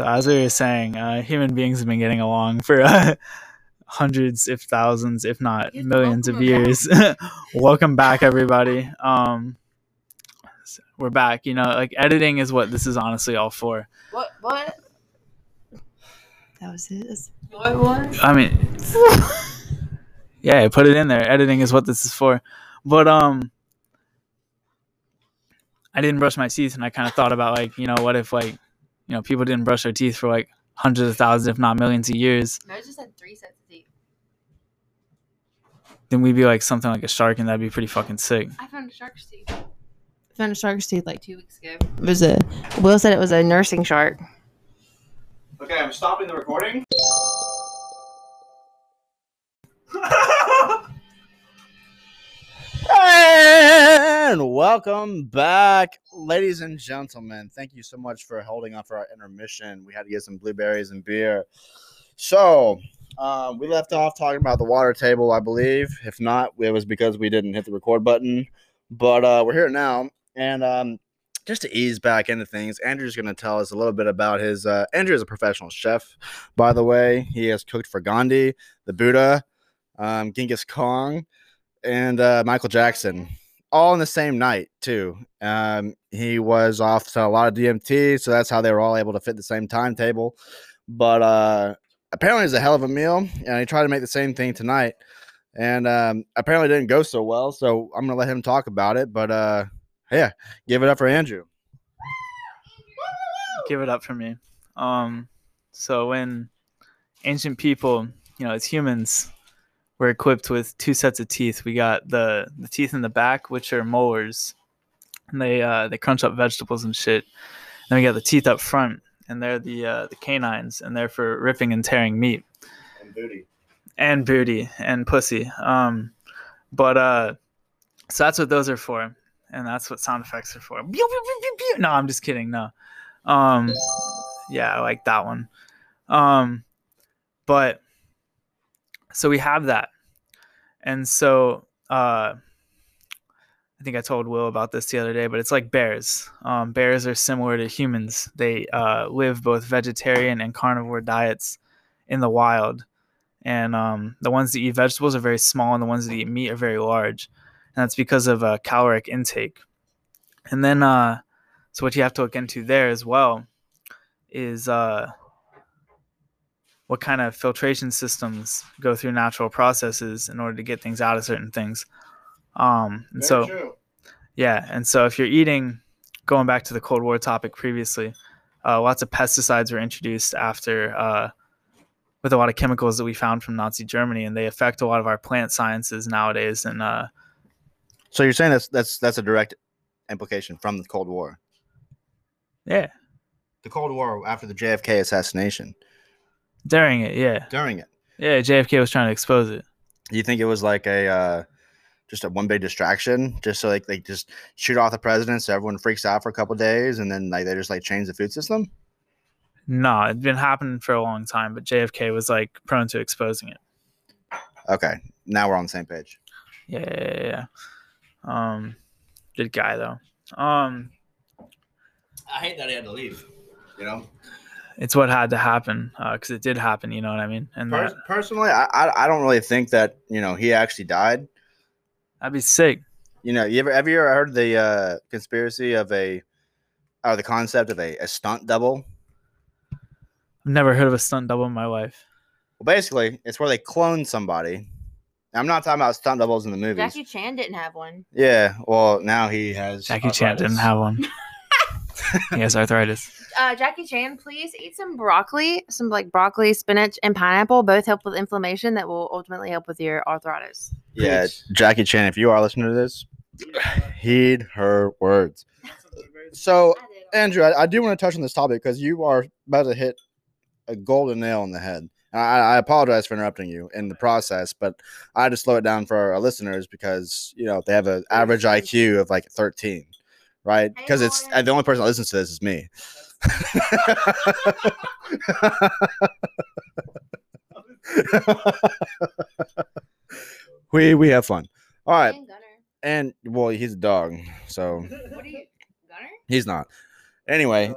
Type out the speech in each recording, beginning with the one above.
So as we were saying, human beings have been getting along for hundreds, if thousands, if not millions of years. Welcome back, everybody. We're back. You know, like, editing is what this is honestly all for. What? That was it? What? I mean, yeah, put it in there. Editing is what this is for. But, I didn't brush my teeth, and I kind of thought about, like, you know, what if, like, you know, people didn't brush their teeth for, like, hundreds of thousands, if not millions of years. I just had 3 sets of teeth. Then we'd be, like, something like a shark, and that'd be pretty fucking sick. I found a shark's teeth, like, 2 weeks ago. It was a... Will said it was a nursing shark. Okay, I'm stopping the recording. And welcome back, ladies and gentlemen. Thank you so much for holding on for our intermission. We had to get some blueberries and beer. So, we left off talking about the water table, I believe. If not, it was because we didn't hit the record button. But we're here now. And just to ease back into things, Andrew's going to tell us a little bit about his... Andrew is a professional chef, by the way. He has cooked for Gandhi, the Buddha, Genghis Khan, and Michael Jackson. All in the same night, too. He was off to a lot of DMT, so that's how they were all able to fit the same timetable. But apparently it's a hell of a meal, and he tried to make the same thing tonight. And apparently it didn't go so well, so I'm going to let him talk about it. But, yeah, give it up for Andrew. Give it up for me. So when ancient people, you know, as humans... We're equipped with 2 sets of teeth. We got the teeth in the back, which are molars, and they crunch up vegetables and shit. Then we got the teeth up front, and they're the canines, and they're for ripping and tearing meat. And booty. And booty and pussy. So that's what those are for, and that's what sound effects are for. No, I'm just kidding. No. Yeah, I like that one. So we have that. And so I think I told Will about this the other day, but it's like bears. Bears are similar to humans. They live both vegetarian and carnivore diets in the wild. And the ones that eat vegetables are very small, and the ones that eat meat are very large. And that's because of caloric intake. And then so what you have to look into there as well is... what kind of filtration systems go through natural processes in order to get things out of certain things. And so, true. Yeah. And so if you're eating, going back to the Cold War topic previously, lots of pesticides were introduced after, with a lot of chemicals that we found from Nazi Germany, and they affect a lot of our plant sciences nowadays. And, so you're saying that's a direct implication from the Cold War. Yeah. The Cold War after the JFK assassination. During it, yeah. During it. Yeah, JFK was trying to expose it. Do you think it was like a just a one big distraction, just so like they just shoot off the president so everyone freaks out for a couple of days, and then like they just like change the food system? No, it's been happening for a long time, but JFK was like prone to exposing it. Okay. Now we're on the same page. Yeah. Good guy though. I hate that he had to leave, you know? It's what had to happen because it did happen. You know what I mean? And personally, I don't really think that, you know, he actually died. That'd be sick. You know, you ever heard the conspiracy of the concept of a stunt double? I've never heard of a stunt double in my life. Well, basically, it's where they clone somebody. Now, I'm not talking about stunt doubles in the movies. Jackie Chan didn't have one. Yeah. Well, now he has. Jackie Chan didn't have one. He has arthritis. Jackie Chan, please eat some broccoli, spinach, and pineapple. Both help with inflammation that will ultimately help with your arthritis. Please. Yeah, Jackie Chan, if you are listening to this, heed her words. So, Andrew, I do want to touch on this topic because you are about to hit a golden nail on the head. I apologize for interrupting you in the process, but I had to slow it down for our listeners because, you know, they have an average IQ of like 13. Right, because it's the only person that listens to this is me. we have fun. All right, and well, he's a dog, so. What are you, Gunner? He's not. Anyway,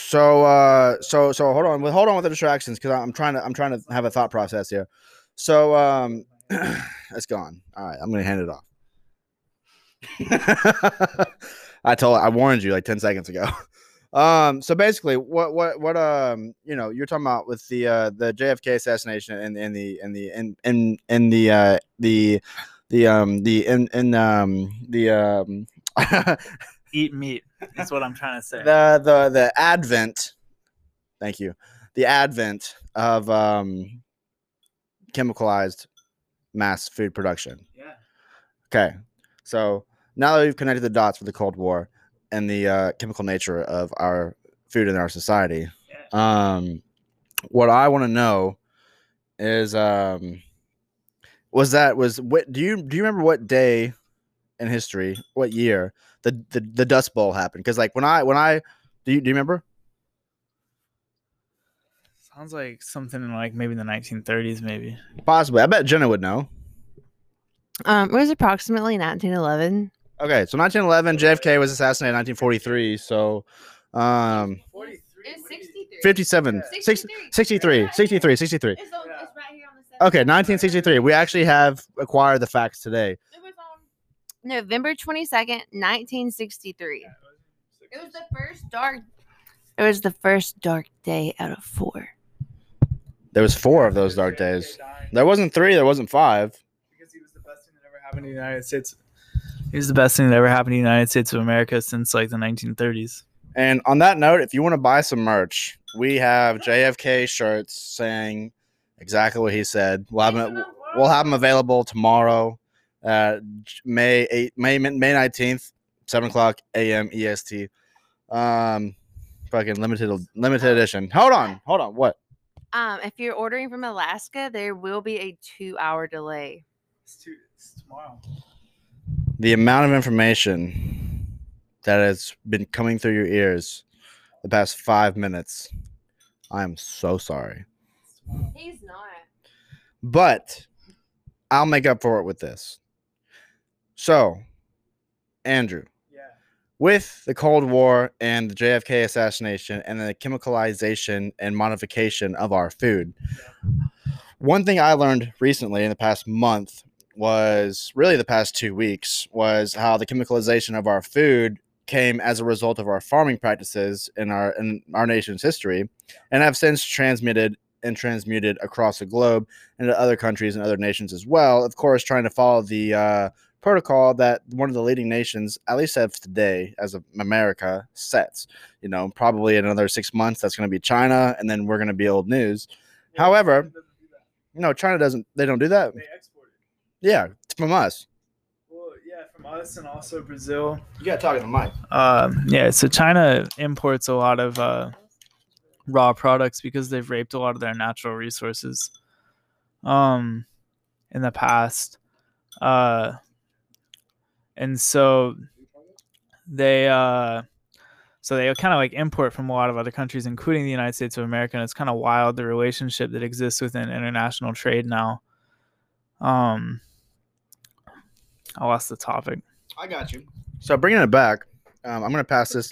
So hold on with the distractions, because I'm trying to have a thought process here. So it's gone. All right, I'm gonna hand it off. I warned you like 10 seconds ago. So basically, you're talking about with the JFK assassination eat meat. That's what I'm trying to say. The advent. Thank you. The advent of chemicalized mass food production. Yeah. Okay. So now that we've connected the dots for the Cold War and the chemical nature of our food and our society, yeah, what I want to know is, do you remember what day in history, what year the Dust Bowl happened? Because like when I do you remember? Sounds like something in like maybe the 1930s, maybe. Possibly. I bet Jenna would know. It was approximately 1911. Okay, so 1911, JFK was assassinated in 1943. So, 63. 57. Yeah. 63. It's right here on the 7th. Okay, 1963. We actually have acquired the facts today. It was on November 22nd, 1963. It was the first dark. It was the first dark day out of 4. There was 4 of those dark days. There wasn't 3. There wasn't 5. Because he was the best thing that ever happened in the United States. It was the best thing that ever happened to the United States of America since like the 1930s. And on that note, if you want to buy some merch, we have JFK shirts saying exactly what he said. We'll have them available tomorrow, May 19th, 7:00 a.m. EST. Fucking limited edition. Hold on. What? If you're ordering from Alaska, there will be a 2-hour delay. It's tomorrow. The amount of information that has been coming through your ears the past 5 minutes, I am so sorry. He's not. But I'll make up for it with this. So, Andrew, yeah, with the Cold War and the JFK assassination and the chemicalization and modification of our food, yeah, one thing I learned recently in the past month was really the past 2 weeks was how the chemicalization of our food came as a result of our farming practices in our nation's history, and have since transmitted and transmuted across the globe and to other countries and other nations as well. Of course, trying to follow the protocol that one of the leading nations, at least as of today, as of America, sets. You know, probably in another 6 months, that's going to be China, and then we're going to be old news. Yeah, however, no, China doesn't. They don't do that. They export. Yeah, from us. Well, yeah, from us and also Brazil. You got to talk to the mic. Yeah, so China imports a lot of raw products because they've raped a lot of their natural resources in the past. And so they kind of like import from a lot of other countries, including the United States of America. And it's kind of wild, the relationship that exists within international trade now. I lost the topic. I got you. So bringing it back, I'm gonna pass this.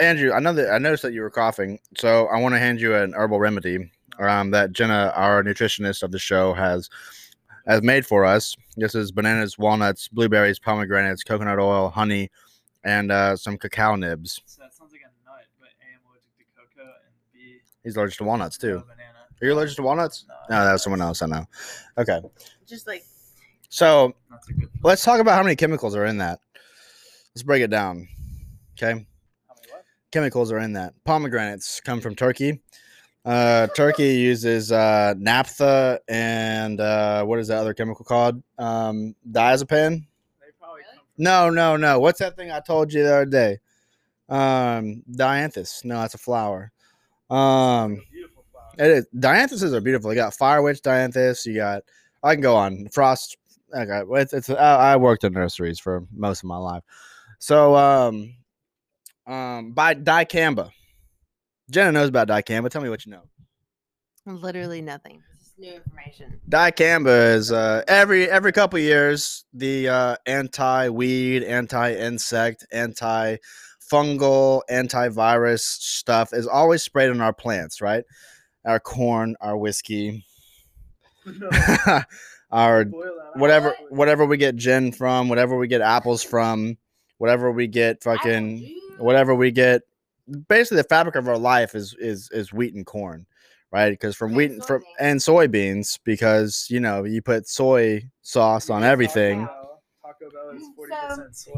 Andrew, I noticed that you were coughing, so I want to hand you an herbal remedy that Jenna, our nutritionist of the show, has made for us. This is bananas, walnuts, blueberries, pomegranates, coconut oil, honey, and some cacao nibs. So that sounds like a nut, but A, I'm allergic to cocoa, and B, he's allergic to walnuts too. Are you allergic to walnuts? No, that's someone else I know. Okay. Just like. So let's talk about how many chemicals are in that. Let's break it down. Okay. How many what? Chemicals are in that. Pomegranates come from Turkey. Turkey uses naphtha and what is that other chemical called? Diazepam? They probably come from No. What's that thing I told you the other day? Dianthus. No, that's a flower. It is. Dianthuses are beautiful. You got Fire Witch Dianthus. You got, I can go on. Frost. Okay. I worked in nurseries for most of my life. So, by dicamba. Jenna knows about dicamba. Tell me what you know. Literally nothing. Just new information. Dicamba is, every couple years, the anti-weed, anti-insect, anti fungal antivirus stuff is always sprayed on our plants, right? Our corn, our whiskey, our whatever we get gin from, whatever we get apples from, whatever we get whatever we get. Basically, the fabric of our life is wheat and corn, right? Because from wheat and soybeans, because you know you put soy sauce on everything. Taco Bell is 40% soy.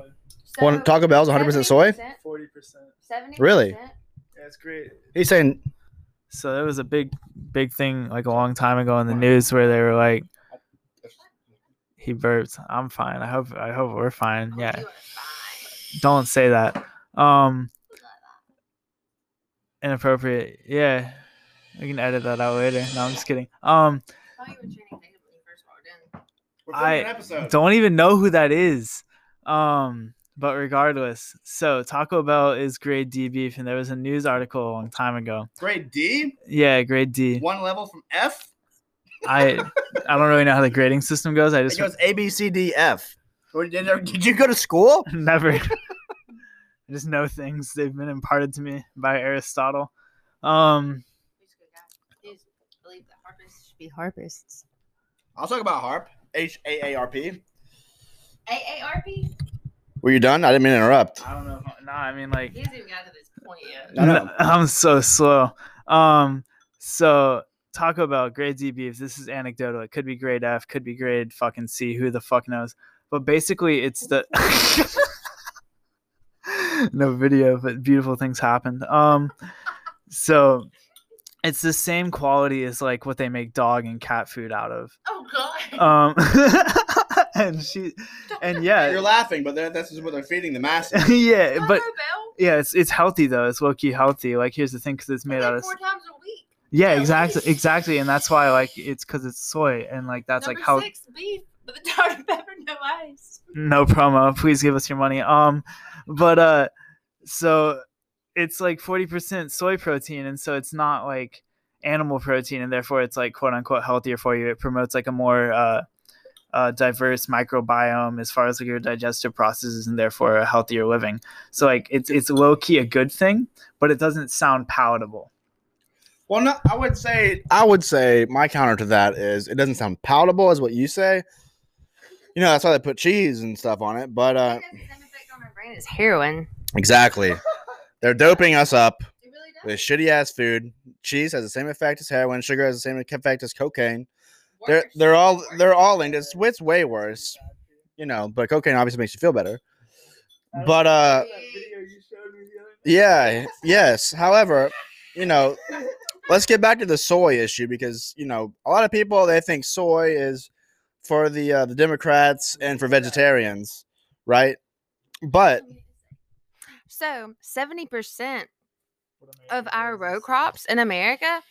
Well, Taco Bell's 100% soy. 40%. 70%. Really? Yeah, it's great. He's saying. So there was a big thing like a long time ago in the news where they were like, "He burps. I'm fine. I hope we're fine." Yeah. Fine. Don't say that. Inappropriate. Yeah. We can edit that out later. No, I'm just kidding. I don't even know who that is. But regardless, so Taco Bell is grade D beef, and there was a news article a long time ago. Grade D? Yeah, grade D. One level from F? I don't really know how the grading system goes. It goes A, B, C, D, F. Did you go to school? Never. I just know things. They've been imparted to me by Aristotle. Please believe that harpists should be harpists. I'll talk about harp. H-A-A-R-P. A-A-R-P? Were you done? I didn't mean to interrupt. I don't know. No, I mean like. He hasn't even gotten to this point yet. No. I'm so slow. So Taco Bell, grade D beef. This is anecdotal. It could be grade F, could be grade fucking C. Who the fuck knows? But basically, it's the. No video, but beautiful things happened. So it's the same quality as like what they make dog and cat food out of. Oh God. And you're laughing, but that's just what they're feeding the masses. Yeah, Taco Bell? Yeah, it's healthy though. It's low key healthy. Like here's the thing, because it's made out of 4 times a week. Yeah, exactly, and that's why like it's because it's soy and like that's number like how. 6 beef with a Dr Pepper, no ice. No promo. Please give us your money. But so it's like 40% soy protein, and so it's not like animal protein, and therefore it's like quote unquote healthier for you. It promotes like a more diverse microbiome as far as like your digestive processes, and therefore a healthier living. So like it's low key a good thing, but it doesn't sound palatable. Well, no, I would say my counter to that is it doesn't sound palatable, is what you say. You know, that's why they put cheese and stuff on it. But the effect on my brain is heroin. Exactly, they're doping us up really with shitty ass food. Cheese has the same effect as heroin. Sugar has the same effect as cocaine. They're all linked. It's way worse, you know. But cocaine obviously makes you feel better. But yeah, yes. However, you know, let's get back to the soy issue, because you know a lot of people, they think soy is for the Democrats and for vegetarians, right? But so 70% of our row crops in America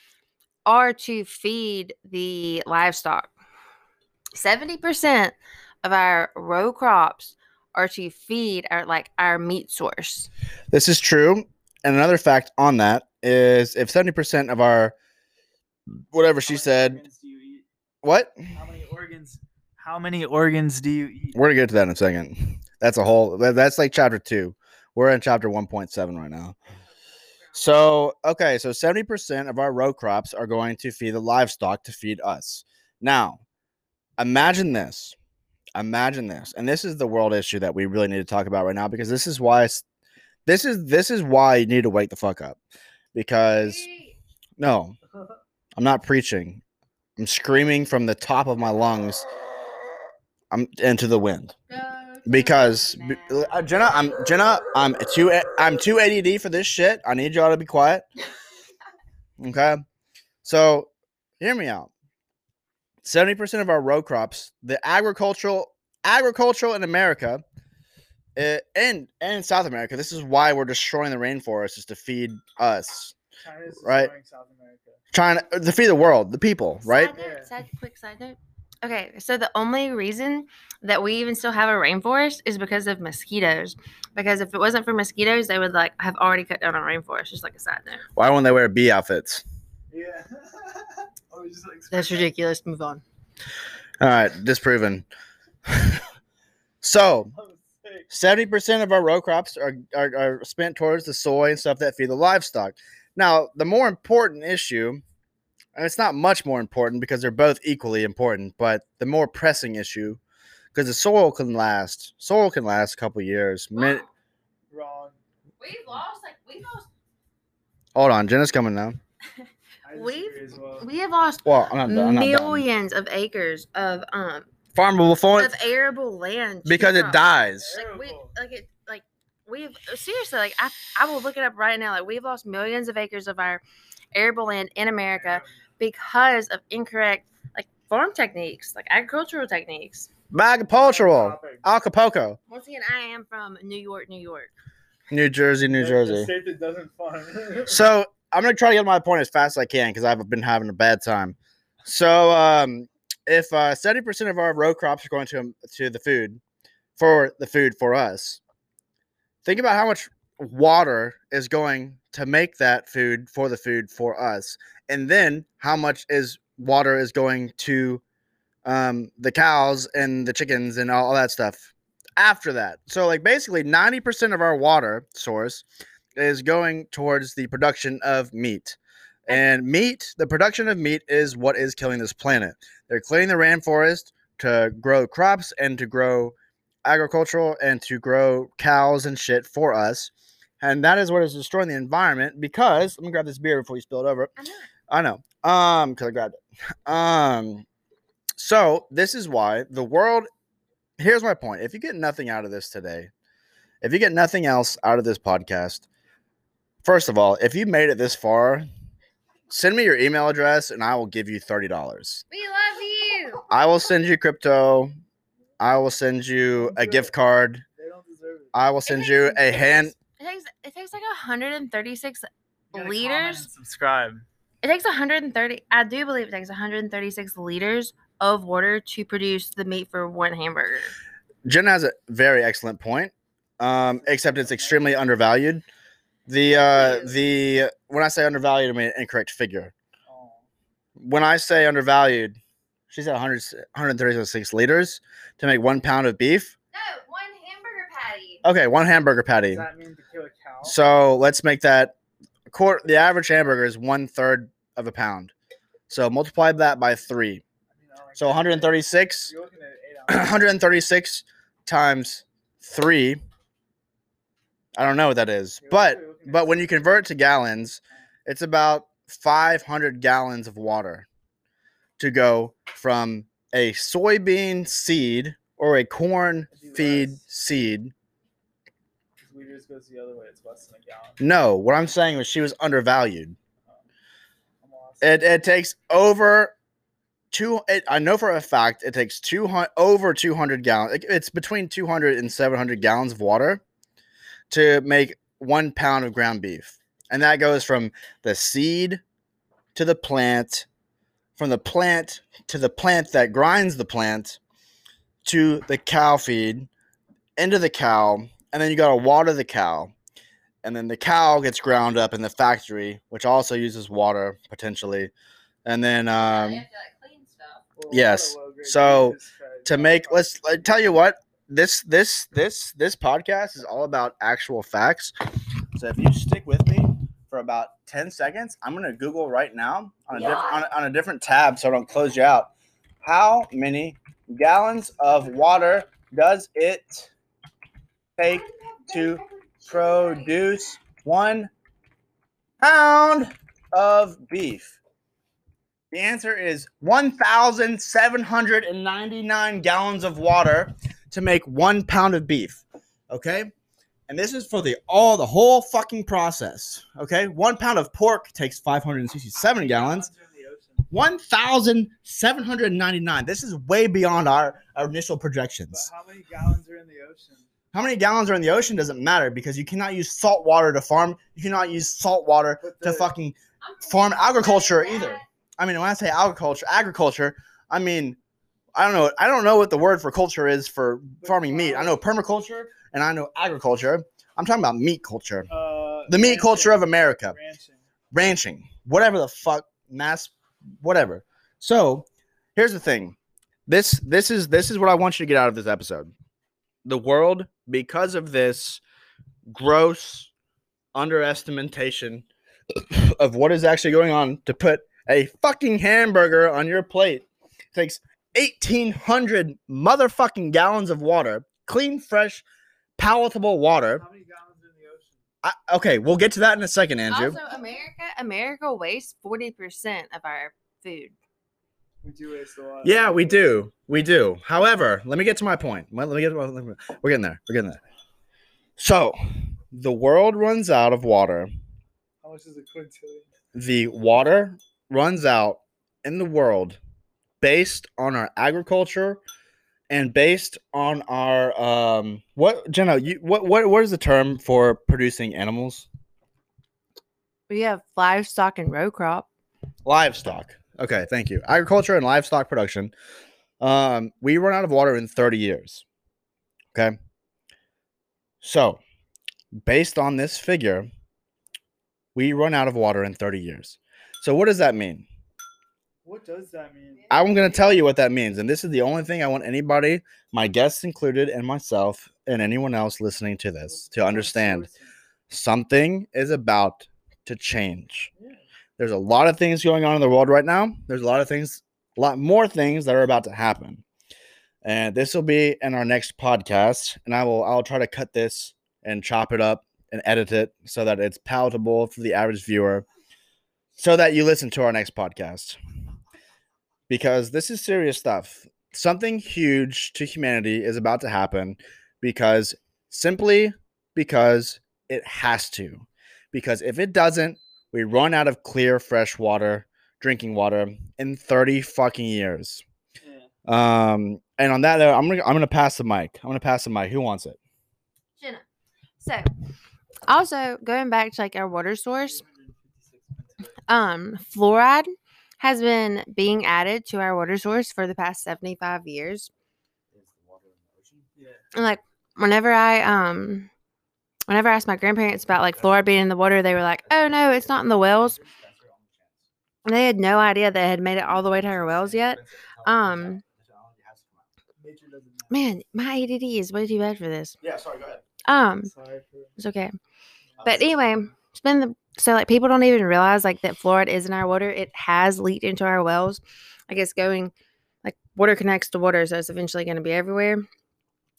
are to feed the livestock. 70% of our row crops are to feed our meat source. This is true. And another fact on that is, if 70% of our whatever she said, what? How many organs do you eat? We're gonna get to that in a second. That's like chapter 2. We're in chapter 1.7 right now. So, okay, so 70% of our row crops are going to feed the livestock to feed us. Now, imagine this. And this is the world issue that we really need to talk about right now, because this is why you need to wake the fuck up. Because no, I'm not preaching. I'm screaming from the top of my lungs. I'm into the wind. Because Jenna, I'm too ADD for this shit. I need y'all to be quiet. Okay, so hear me out. 70% of our row crops, the agricultural in America, and in South America. This is why we're destroying the rainforest, is to feed us. China's right? Destroying South America. China to feed the world, the people. Right? Quick side note. Okay, so the only reason that we even still have a rainforest is because of mosquitoes. Because if it wasn't for mosquitoes, they would have already cut down on rainforest. Just like a side note. Why won't they wear bee outfits? Yeah, that's ridiculous. Move on. All right, disproven. So, 70% of our row crops are spent towards the soy and stuff that feed the livestock. Now, the more important issue, and it's not much more important because they're both equally important, but the more pressing issue, because the soil can last a couple years. Wrong. We lost. Hold on, Jenna's coming now. we have lost millions of acres of farmable soil, of arable land because it dies. Seriously, I will look it up right now. Like, we've lost millions of acres of our arable land in America because of incorrect farm techniques, agricultural techniques. Agricultural, Acapulco. Once again, I am from New York. New Jersey. State that doesn't farm. So I'm gonna try to get my point as fast as I can because I've been having a bad time. So if 70% of our row crops are going to the food for us, think about how much water is going to make that food for us, and then how much water is going to the cows and the chickens and all that stuff after that. So basically 90% of our water source is going towards the production of meat. And the production of meat is what is killing this planet. They're clearing the rainforest to grow crops and to grow agricultural and to grow cows and shit for us. And that is what is destroying the environment because, let me grab this beer before you spill it over. I know. Because I grabbed it. So this is why the world, here's my point. If you get nothing out of this today, if you get nothing else out of this podcast, first of all, if you made it this far, send me your email address and I will give you $30. We love you. I will send you crypto. I will send you a gift card. They don't deserve it. I will send you a hand. It takes 136 liters. Comment, subscribe. It takes 130. I do believe it takes 136 liters of water to produce the meat for one hamburger. Jenna has a very excellent point, except it's extremely undervalued. The when I say undervalued, I mean an incorrect figure. When I say undervalued, she said 136 liters to make 1 pound of beef. No, one hamburger patty. Okay, one hamburger patty. Does that mean to kill a cow? So let's make that. The average hamburger is 1/3 of a pound. So multiply that by 3. So 136. You're looking at 8 ounces. 136 times 3. I don't know what that is. But when you convert to gallons, it's about 500 gallons of water to go from a soybean seed or a corn feed seed. Liters goes the other way. It's less than a gallon. No, what I'm saying was she was undervalued. It takes over two. I know for a fact it takes over 200 gallons. It's between 200 and 700 gallons of water to make 1 pound of ground beef, and that goes from the seed to the plant, from the plant to the plant that grinds the plant to the cow feed into the cow. And then you got to water the cow. And then the cow gets ground up in the factory, which also uses water, potentially. And then, you have to, clean stuff. Yes. So to make, I tell you what, this podcast is all about actual facts. So if you stick with me for about 10 seconds, I'm going to Google right now on a different tab so I don't close you out. How many gallons of water does it take to produce 1 pound of beef? The answer is 1,799 gallons of water to make 1 pound of beef. Okay? And this is for the whole fucking process. Okay? 1 pound of pork takes 567 gallons. 1,799. This is way beyond our initial projections. But how many gallons are in the ocean? How many gallons are in the ocean doesn't matter because you cannot use salt water to farm. You cannot use salt water to fucking farm agriculture either. I mean, when I say agriculture, I mean, I don't know what the word for culture is for farming meat. I know permaculture and I know agriculture. I'm talking about meat culture. The meat culture of America. Ranching. Whatever the fuck. Whatever. So here's the thing. This is what I want you to get out of this episode. The world because of this gross underestimation of what is actually going on. To put a fucking hamburger on your plate takes 1,800 motherfucking gallons of water, clean, fresh, palatable water. How many gallons in the ocean? Okay, we'll get to that in a second, Andrew. Also, America wastes 40% of our food. We do waste a lot. Yeah, we do. We do. However, let me get to my point. We're getting there. So, the world runs out of water. How much is a quintillion? The water runs out in the world based on our agriculture and based on our what is the term for producing animals? We have livestock and row crop. Livestock. Okay, thank you. Agriculture and livestock production. We run out of water in 30 years. Okay. So, based on this figure, we run out of water in 30 years. So, what does that mean? What does that mean? I'm going to tell you what that means. And this is the only thing I want anybody, my guests included, and myself, and anyone else listening to this, to understand. Something is about to change. Yeah. There's a lot of things going on in the world right now. There's a lot more things that are about to happen. And this will be in our next podcast. And I'll try to cut this and chop it up and edit it so that it's palatable for the average viewer, so that you listen to our next podcast. Because this is serious stuff. Something huge to humanity is about to happen because it has to. Because if it doesn't, we run out of clear, fresh water, drinking water, in 30 fucking years. Yeah. And on that, though, I'm gonna pass the mic. Who wants it? Jenna. So, also going back to our water source, fluoride has been being added to our water source for the past 75 years. Yeah. And whenever Whenever I asked my grandparents about fluoride being in the water, they were like, "Oh no, it's not in the wells." And they had no idea they had made it all the way to our wells yet. Man, my ADD is way too bad for this. Yeah, sorry, go ahead. It's okay. But anyway, people don't even realize that fluoride is in our water. It has leaked into our wells. I guess water connects to water, so it's eventually going to be everywhere.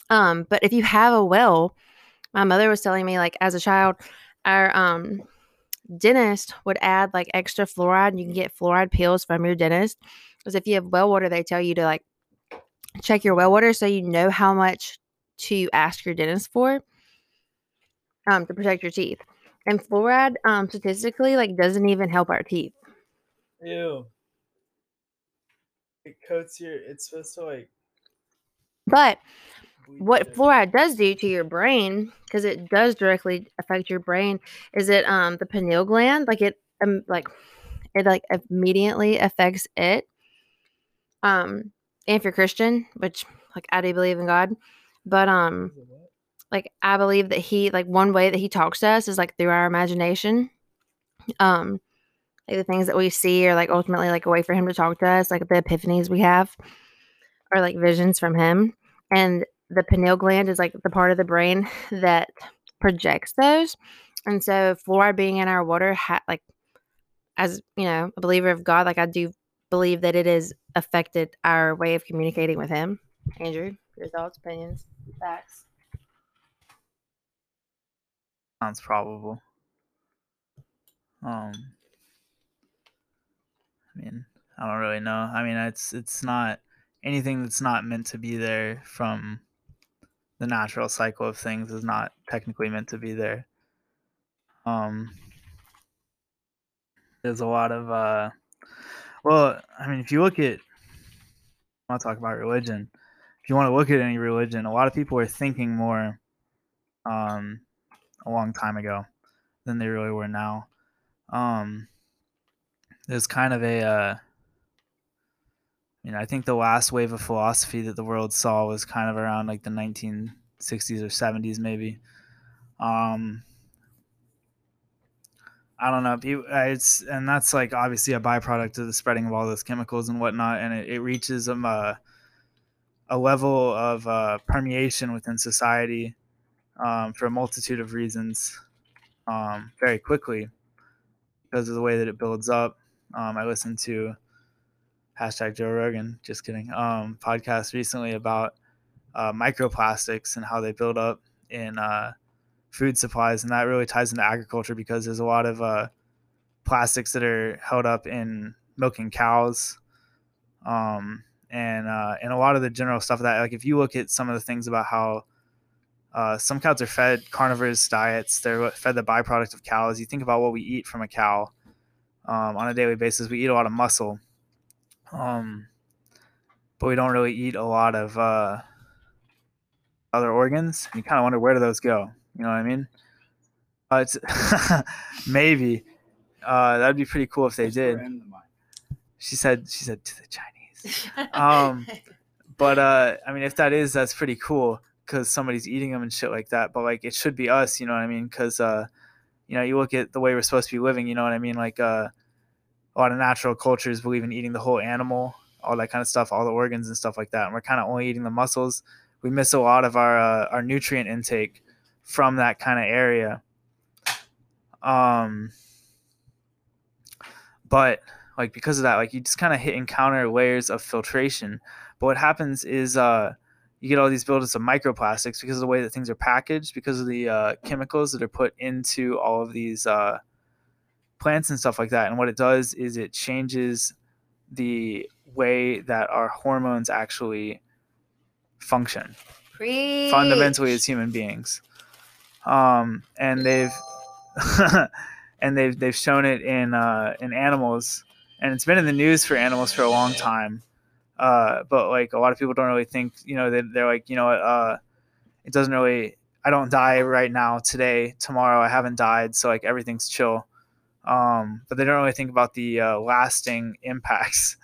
But if you have a well. My mother was telling me, as a child, our dentist would add, extra fluoride. You can get fluoride pills from your dentist. Because if you have well water, they tell you to, check your well water so you know how much to ask your dentist for to protect your teeth. And fluoride, statistically, doesn't even help our teeth. Ew. It coats it's supposed to, But... what fluoride does do to your brain, because it does directly affect your brain, is it the pineal gland, it immediately affects it. And if you're Christian, which I do believe in God, but I believe that he one way that he talks to us is through our imagination. The things that we see are ultimately a way for him to talk to us, the epiphanies we have, or visions from him. And the pineal gland is the part of the brain that projects those. And so fluoride being in our water, as you know, a believer of God, I do believe that it has affected our way of communicating with him. Andrew, your thoughts, opinions, facts? Sounds probable. I don't really know. It's not anything that's not meant to be there from the natural cycle of things is not technically meant to be there. There's a lot of if you look at, I'll talk about religion. If you want to look at any religion, a lot of people are thinking more a long time ago than they really were now. There's kind of a I think the last wave of philosophy that the world saw was kind of around the 1960s or 70s, maybe. I don't know. That's obviously a byproduct of the spreading of all those chemicals and whatnot, and it reaches a level of permeation within society for a multitude of reasons very quickly because of the way that it builds up. I listened to #JoeRogan, just kidding, podcast recently about microplastics and how they build up in food supplies, and that really ties into agriculture because there's a lot of plastics that are held up in milking cows, and a lot of the general stuff that, like, if you look at some of the things about how some cows are fed carnivorous diets, they're fed the byproduct of cows. You think about what we eat from a cow on a daily basis. We eat a lot of muscle, but we don't really eat a lot of other organs. And you kind of wonder, where do those go? You know what I mean? It's maybe that'd be pretty cool if they did. She said to the Chinese. But I mean, if that is, that's pretty cool because somebody's eating them and shit like that. But like, it should be us. You know what I mean? Because you know, you look at the way we're supposed to be living. You know what I mean? Like a lot of natural cultures believe in eating the whole animal, all that kind of stuff, all the organs and stuff like that. And we're kind of only eating the muscles. We miss a lot of our nutrient intake from that kind of area. But like, because of that, like, you just kind of encounter layers of filtration. But what happens is you get all these buildups of microplastics because of the way that things are packaged, because of the chemicals that are put into all of these plants and stuff like that. And what it does is it changes the way that our hormones actually function. Preach. Fundamentally as human beings. And they've shown it in animals, and it's been in the news for animals for a long time. But like, a lot of people don't really think, you know, they're like, you know, it doesn't really, I don't die right now, today, tomorrow, I haven't died. So like, everything's chill. But they don't really think about the lasting impacts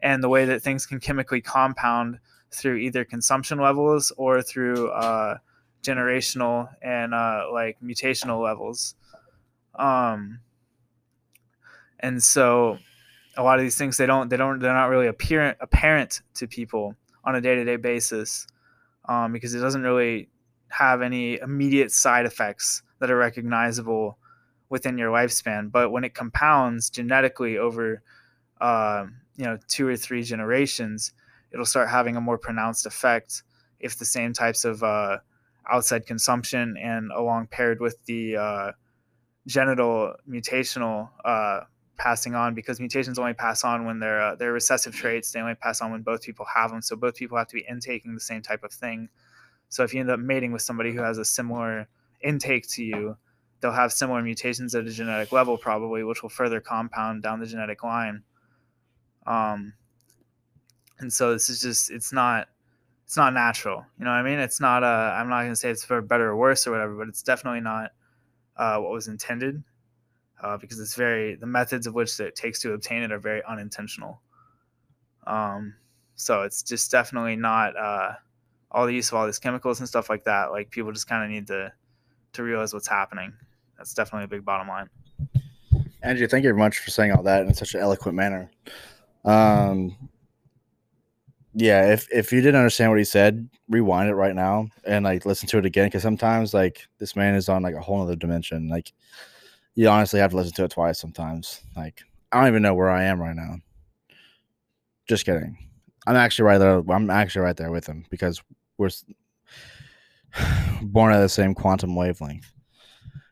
and the way that things can chemically compound through either consumption levels or through generational and like mutational levels. And so a lot of these things, they're not really apparent to people on a day-to-day basis, because it doesn't really have any immediate side effects that are recognizable within your lifespan. But when it compounds genetically over, you know, 2 or 3 generations, it'll start having a more pronounced effect if the same types of outside consumption and along paired with the genital mutational passing on, because mutations only pass on when they're recessive traits. They only pass on when both people have them. So both people have to be intaking the same type of thing. So if you end up mating with somebody who has a similar intake to you, they'll have similar mutations at a genetic level probably, which will further compound down the genetic line. And so this is just, it's not natural. You know what I mean? It's not, I'm not going to say it's for better or worse or whatever, but it's definitely not what was intended, because it's the methods of which that it takes to obtain it are very unintentional. So it's just definitely not all the use of all these chemicals and stuff like that. Like, people just kind of need to realize what's happening. That's definitely a big bottom line. Andrew, thank you very much for saying all that in such an eloquent manner. Yeah, if you didn't understand what he said, rewind it right now and like listen to it again, because sometimes like this man is on like a whole other dimension. Like, you honestly have to listen to it twice sometimes. Like, I don't even know where I am right now. Just kidding. I'm actually right there with him, because we're born at the same quantum wavelength.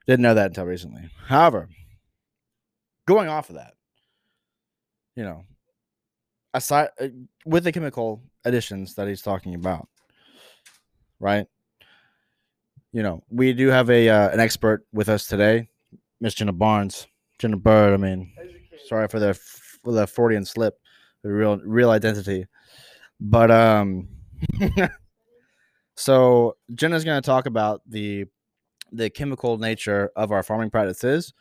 Didn't know that until recently. However, going off of that, you know, aside with the chemical additions that he's talking about, right? You know, we do have a an expert with us today, Miss Jenna Barnes, Jenna Bird. I mean, sorry for the Freudian slip, the real identity, but So Jenna's going to talk about the chemical nature of our farming practices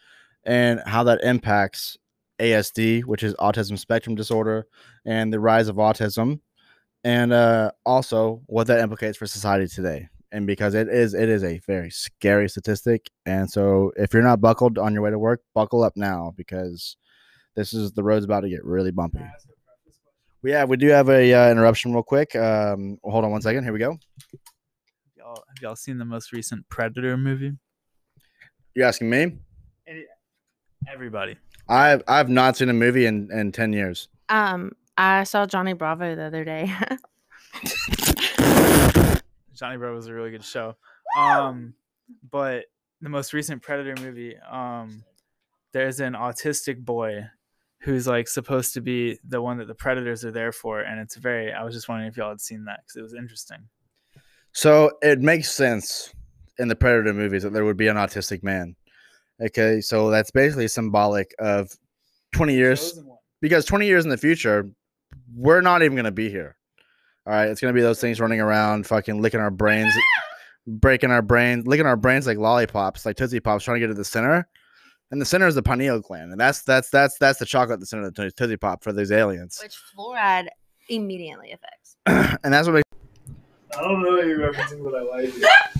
and how that impacts ASD, which is autism spectrum disorder, and the rise of autism, and also what that implicates for society today. And because it is a very scary statistic, and so if you're not buckled on your way to work, buckle up now, because the road's about to get really bumpy. We do have a interruption real quick. Hold on one second. Here we go. Have y'all seen the most recent Predator movie? You're asking me? Everybody. I've not seen a movie in 10 years. I saw Johnny Bravo the other day. Johnny Bravo was a really good show. But the most recent Predator movie, there's an autistic boy who's like supposed to be the one that the predators are there for, and it's very. I was just wondering if y'all had seen that because it was interesting. So it makes sense in the Predator movies that there would be an autistic man. Okay, so that's basically symbolic of 20 years, because 20 years in the future, we're not even gonna be here. All right, it's gonna be those things running around, fucking licking our brains, breaking our brains, licking our brains like lollipops, like Tootsie Pops, trying to get to the center. And the center is the pineal gland, and that's the chocolate at the center of the Tootsie Pop for those aliens. Which fluoride immediately affects. And that's what makes. I don't know if you're referencing what I like.